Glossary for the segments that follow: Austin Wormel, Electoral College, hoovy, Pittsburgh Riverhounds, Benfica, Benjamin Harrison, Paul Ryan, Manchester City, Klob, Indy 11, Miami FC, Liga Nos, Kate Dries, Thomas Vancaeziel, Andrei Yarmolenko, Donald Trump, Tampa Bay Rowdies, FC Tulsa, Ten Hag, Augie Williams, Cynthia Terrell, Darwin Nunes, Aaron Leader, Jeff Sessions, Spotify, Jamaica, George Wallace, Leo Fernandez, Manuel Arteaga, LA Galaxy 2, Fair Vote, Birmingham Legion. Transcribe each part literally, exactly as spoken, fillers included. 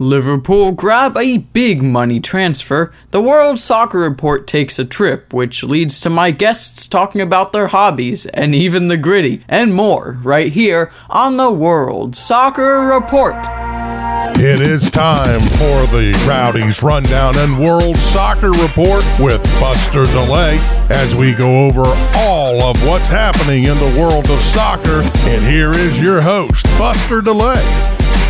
Liverpool grab a big money transfer, the World Soccer Report takes a trip, which leads to my guests talking about their hobbies and even the gritty, and more, right here on the World Soccer Report. It is time for the Rowdies Rundown and World Soccer Report with Buster Delay as we go over all of what's happening in the world of soccer. And here is your host, Buster Delay.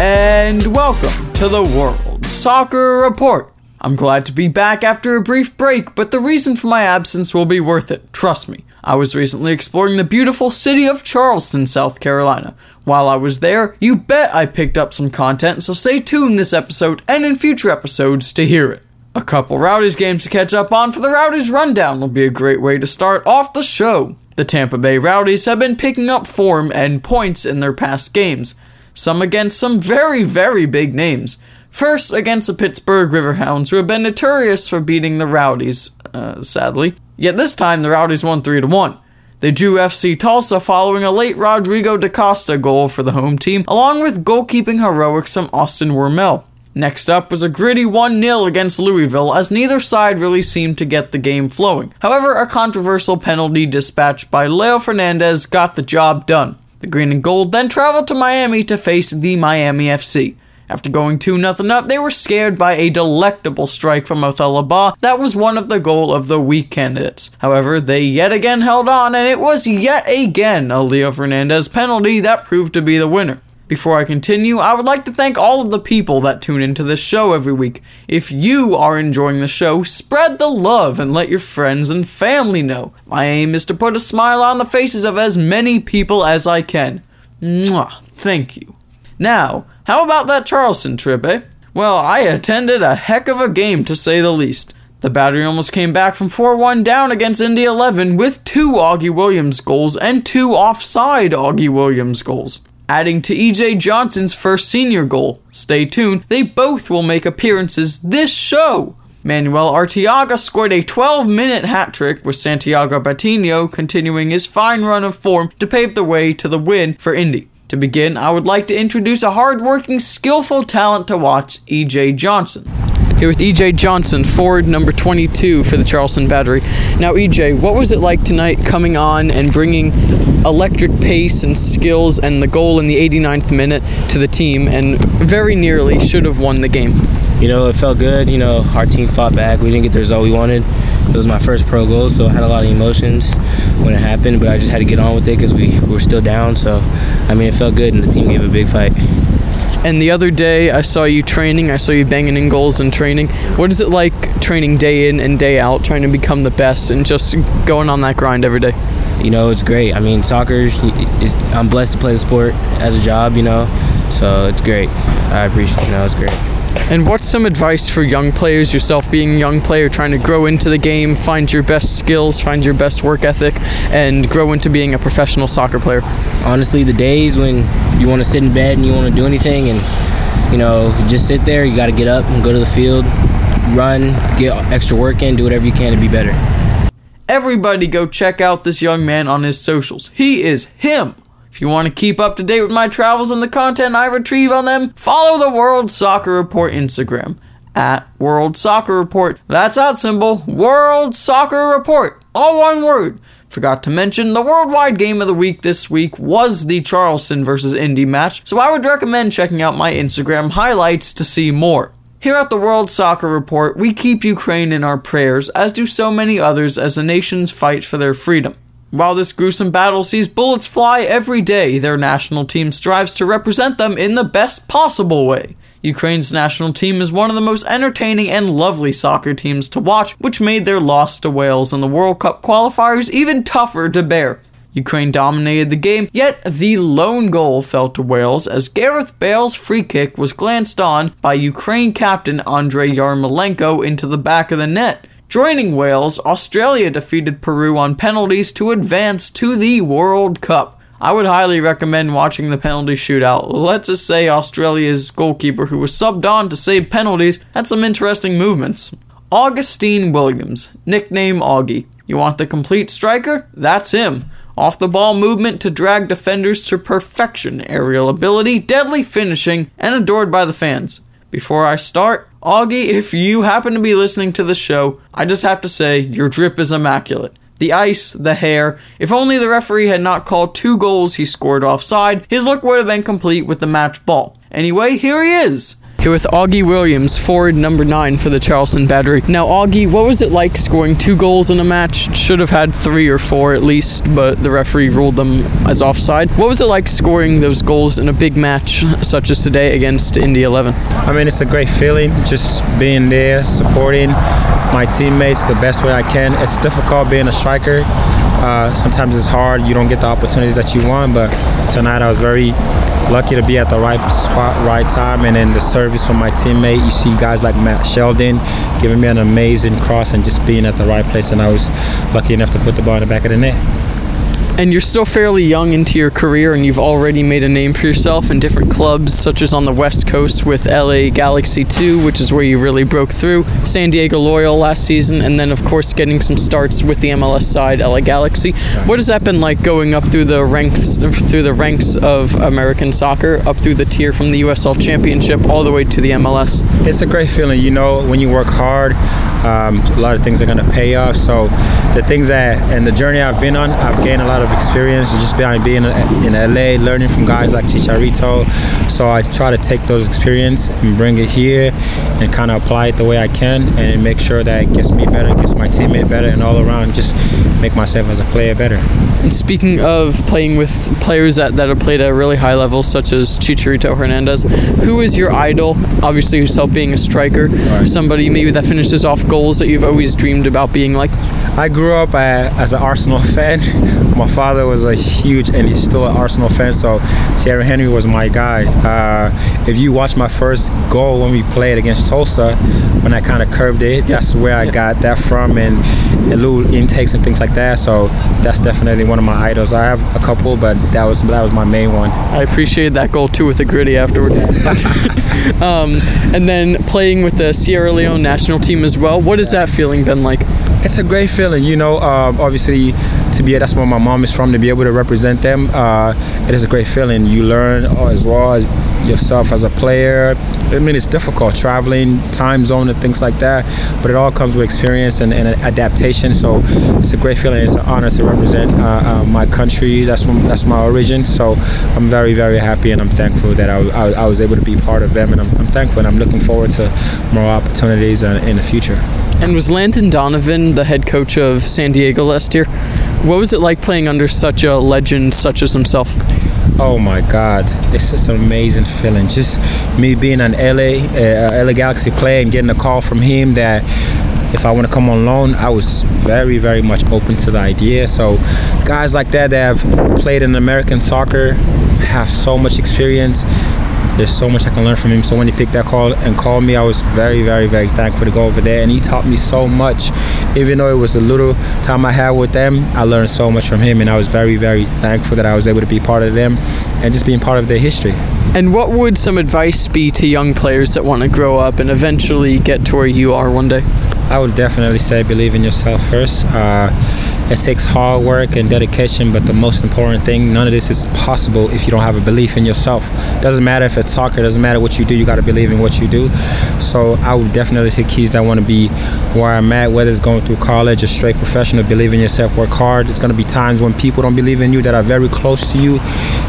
And welcome to the World Soccer Report. I'm glad to be back after a brief break, but the reason for my absence will be worth it, trust me. I was recently exploring the beautiful city of Charleston, South Carolina. While I was there, you bet I picked up some content, so stay tuned this episode and in future episodes to hear it. A couple Rowdies games to catch up on for the Rowdies Rundown will be a great way to start off the show. The Tampa Bay Rowdies have been picking up form and points in their past games, some against some very, very big names. First, against the Pittsburgh Riverhounds, who have been notorious for beating the Rowdies, uh, sadly. Yet this time, the Rowdies won three to one. They drew F C Tulsa following a late Rodrigo DaCosta goal for the home team, along with goalkeeping heroics from Austin Wormel. Next up was a gritty one nil against Louisville, as neither side really seemed to get the game flowing. However, a controversial penalty dispatched by Leo Fernandez got the job done. The Green and Gold then traveled to Miami to face the Miami F C. After going two nothing up, they were scared by a delectable strike from Othello Baugh that was one of the goal of the week candidates. However, they yet again held on, and it was yet again a Leo Fernandez penalty that proved to be the winner. Before I continue, I would like to thank all of the people that tune into this show every week. If you are enjoying the show, spread the love and let your friends and family know. My aim is to put a smile on the faces of as many people as I can. Mwah, thank you. Now, how about that Charleston trip, eh? Well, I attended a heck of a game, to say the least. The Battery almost came back from four one down against Indy eleven with two Augie Williams goals and two offside Augie Williams goals, adding to E J Johnson's first senior goal. Stay tuned, they both will make appearances this show. Manuel Arteaga scored a twelve-minute hat-trick, with Santiago Batinho continuing his fine run of form to pave the way to the win for Indy. To begin, I would like to introduce a hard-working, skillful talent to watch, E J Johnson. Here with E J Johnson, forward number twenty-two for the Charleston Battery. Now, E J, what was it like tonight coming on and bringing electric pace and skills and the goal in the eighty-ninth minute to the team and very nearly should have won the game? You know, it felt good. You know, our team fought back. We didn't get the result we wanted. It was my first pro goal, so I had a lot of emotions when it happened, but I just had to get on with it because we were still down. So, I mean, it felt good, and the team gave a big fight. And the other day, I saw you training. I saw you banging in goals and training. What is it like training day in and day out, trying to become the best and just going on that grind every day? You know, it's great. I mean, soccer, I'm blessed to play the sport as a job, you know, so it's great. I appreciate it. You know, it's great. And what's some advice for young players, yourself being a young player, trying to grow into the game, find your best skills, find your best work ethic, and grow into being a professional soccer player? Honestly, the days when you want to sit in bed and you want to do anything and, you know, just sit there, you got to get up and go to the field, run, get extra work in, do whatever you can to be better. Everybody go check out this young man on his socials. He is him. If you want to keep up to date with my travels and the content I retrieve on them, follow the World Soccer Report Instagram, at World Soccer Report. That's that symbol, World Soccer Report, all one word. Forgot to mention, the worldwide game of the week this week was the Charleston versus Indy match, so I would recommend checking out my Instagram highlights to see more. Here at the World Soccer Report, we keep Ukraine in our prayers, as do so many others as the nations fight for their freedom. While this gruesome battle sees bullets fly every day, their national team strives to represent them in the best possible way. Ukraine's national team is one of the most entertaining and lovely soccer teams to watch, which made their loss to Wales in the World Cup qualifiers even tougher to bear. Ukraine dominated the game, yet the lone goal fell to Wales as Gareth Bale's free kick was glanced on by Ukraine captain Andrei Yarmolenko into the back of the net. Joining Wales, Australia defeated Peru on penalties to advance to the World Cup. I would highly recommend watching the penalty shootout. Let's just say Australia's goalkeeper, who was subbed on to save penalties, had some interesting movements. Augustine Williams, nickname Augie. You want the complete striker? That's him. Off-the-ball movement to drag defenders to perfection, aerial ability, deadly finishing, and adored by the fans. Before I start, Augie, if you happen to be listening to the show, I just have to say your drip is immaculate. The ice, the hair. If only the referee had not called two goals he scored offside, his look would have been complete with the match ball. Anyway, here he is. Here with Augie Williams, forward number nine for the Charleston Battery. Now, Augie, what was it like scoring two goals in a match? Should have had three or four at least, but the referee ruled them as offside. What was it like scoring those goals in a big match such as today against Indy eleven? I mean, it's a great feeling, just being there, supporting my teammates the best way I can. It's difficult being a striker. Uh, sometimes it's hard. You don't get the opportunities that you want, but tonight I was very lucky to be at the right spot, right time, and in the service from my teammate. You see guys like Matt Sheldon giving me an amazing cross and just being at the right place, and I was lucky enough to put the ball in the back of the net. And you're still fairly young into your career, and you've already made a name for yourself in different clubs, such as on the West Coast with L A Galaxy two, which is where you really broke through, San Diego Loyal last season, and then, of course, getting some starts with the M L S side, L A Galaxy. What has that been like going up through the ranks through the ranks of American soccer, up through the tier from the U S L Championship all the way to the M L S? It's a great feeling. You know, when you work hard, um, a lot of things are going to pay off. So the things that, and the journey I've been on, I've gained a lot of experience just behind being in L A, learning from guys like Chicharito. So I try to take those experience and bring it here and kind of apply it the way I can and make sure that it gets me better, gets my teammate better, and all around just make myself as a player better. And speaking of playing with players that, that have played at a really high level, such as Chicharito Hernandez, who is your idol? Obviously yourself being a striker, right. Somebody maybe that finishes off goals that you've always dreamed about being like? I grew up uh, as an Arsenal fan. My father was a huge, and he's still an Arsenal fan, so Thierry Henry was my guy. Uh, if you watch my first goal when we played against Tulsa, when I kind of curved it, that's where I got that from, and little intakes and things like that, so that's definitely one of my idols. I have a couple, but that was that was my main one. I appreciated that goal too, with the gritty afterward. um, and then playing with the Sierra Leone national team as well, what has that feeling been like? It's a great feeling, you know, uh, obviously to be, that's where my mom is from, to be able to represent them, uh, it is a great feeling. You learn oh, as well as yourself as a player. I mean, it's difficult, traveling, time zone and things like that, but it all comes with experience and, and adaptation, so it's a great feeling. It's an honor to represent uh, uh, my country. That's from, that's my origin, so I'm very, very happy, and I'm thankful that I, I, I was able to be part of them, and I'm, I'm thankful, and I'm looking forward to more opportunities uh, in the future. And was Landon Donovan the head coach of San Diego last year? What was it like playing under such a legend such as himself? Oh my God, it's such an amazing feeling. Just me being an L A, uh, L A Galaxy player and getting a call from him that if I want to come on loan, I was very, very much open to the idea. So guys like that that have played in American soccer have so much experience. There's so much I can learn from him. So when he picked that call and called me, I was very, very, very thankful to go over there. And he taught me so much. Even though it was a little time I had with them, I learned so much from him. And I was very, very thankful that I was able to be part of them and just being part of their history. And what would some advice be to young players that want to grow up and eventually get to where you are one day? I would definitely say believe in yourself first. Uh, It takes hard work and dedication, but the most important thing, none of this is possible if you don't have a belief in yourself. It doesn't matter if it's soccer, it doesn't matter what you do, you got to believe in what you do. So I would definitely say kids that want to be where I'm at, whether it's going through college or straight professional, believe in yourself, work hard. There's going to be times when people don't believe in you that are very close to you.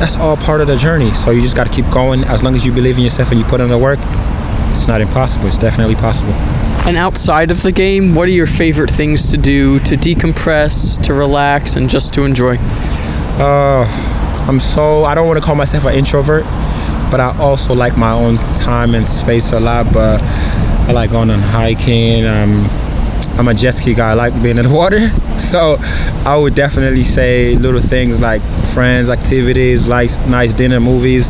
That's all part of the journey. So you just got to keep going. As long as you believe in yourself and you put in the work, it's not impossible, it's definitely possible. And outside of the game, what are your favorite things to do to decompress, to relax, and just to enjoy? Uh, I'm so, I don't want to call myself an introvert, but I also like my own time and space a lot, but I like going on hiking. Um, I'm a jet ski guy, I like being in the water. So I would definitely say little things like friends, activities, likes, nice dinner, movies.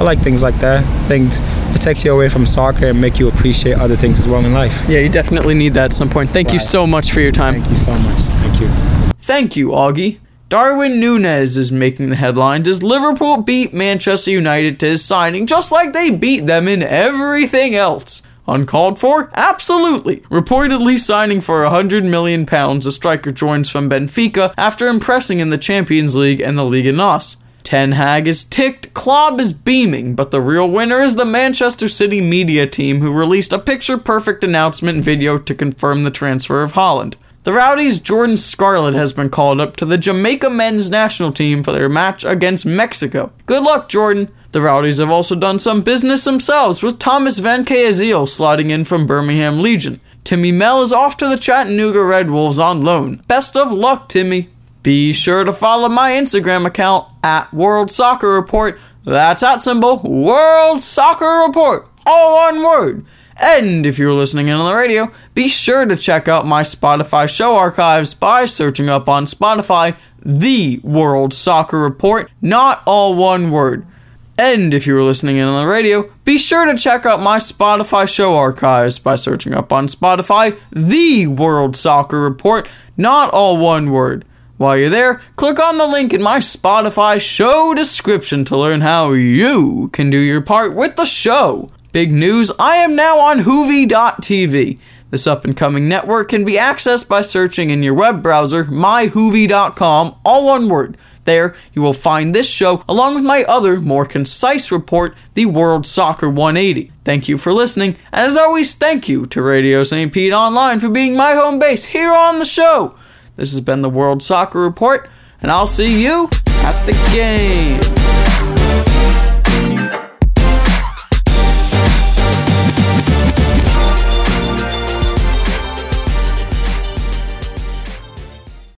I like things like that. Things. It takes you away from soccer and make you appreciate other things as well in life. Yeah, you definitely need that at some point. Thank Bye. you so much for your time. Thank you so much. Thank you. Thank you, Augie. Darwin Nunes is making the headlines as Liverpool beat Manchester United to his signing, just like they beat them in everything else. Uncalled for? Absolutely. Reportedly signing for one hundred million pounds, the striker joins from Benfica after impressing in the Champions League and the Liga Nos. Ten Hag is ticked, Klob is beaming, but the real winner is the Manchester City media team, who released a picture-perfect announcement video to confirm the transfer of Haaland. The Rowdies' Jordan Scarlett has been called up to the Jamaica men's national team for their match against Mexico. Good luck, Jordan. The Rowdies have also done some business themselves, with Thomas Vancaeziel sliding in from Birmingham Legion. Timmy Mell is off to the Chattanooga Red Wolves on loan. Best of luck, Timmy. Be sure to follow my Instagram account, at World Soccer Report. That's at symbol World Soccer Report, all one word. And if you're listening in on the radio, be sure to check out my Spotify show archives by searching up on Spotify, The World Soccer Report, not all one word. And if you were listening in on the radio, be sure to check out my Spotify show archives by searching up on Spotify, The World Soccer Report, not all one word. While you're there, click on the link in my Spotify show description to learn how you can do your part with the show. Big news, I am now on hoovy dot t v. This up-and-coming network can be accessed by searching in your web browser, my hoovy dot com, all one word. There, you will find this show, along with my other, more concise report, the World Soccer one eighty. Thank you for listening, and as always, thank you to Radio Saint Pete Online for being my home base here on the show. This has been the World Soccer Report, and I'll see you at the game.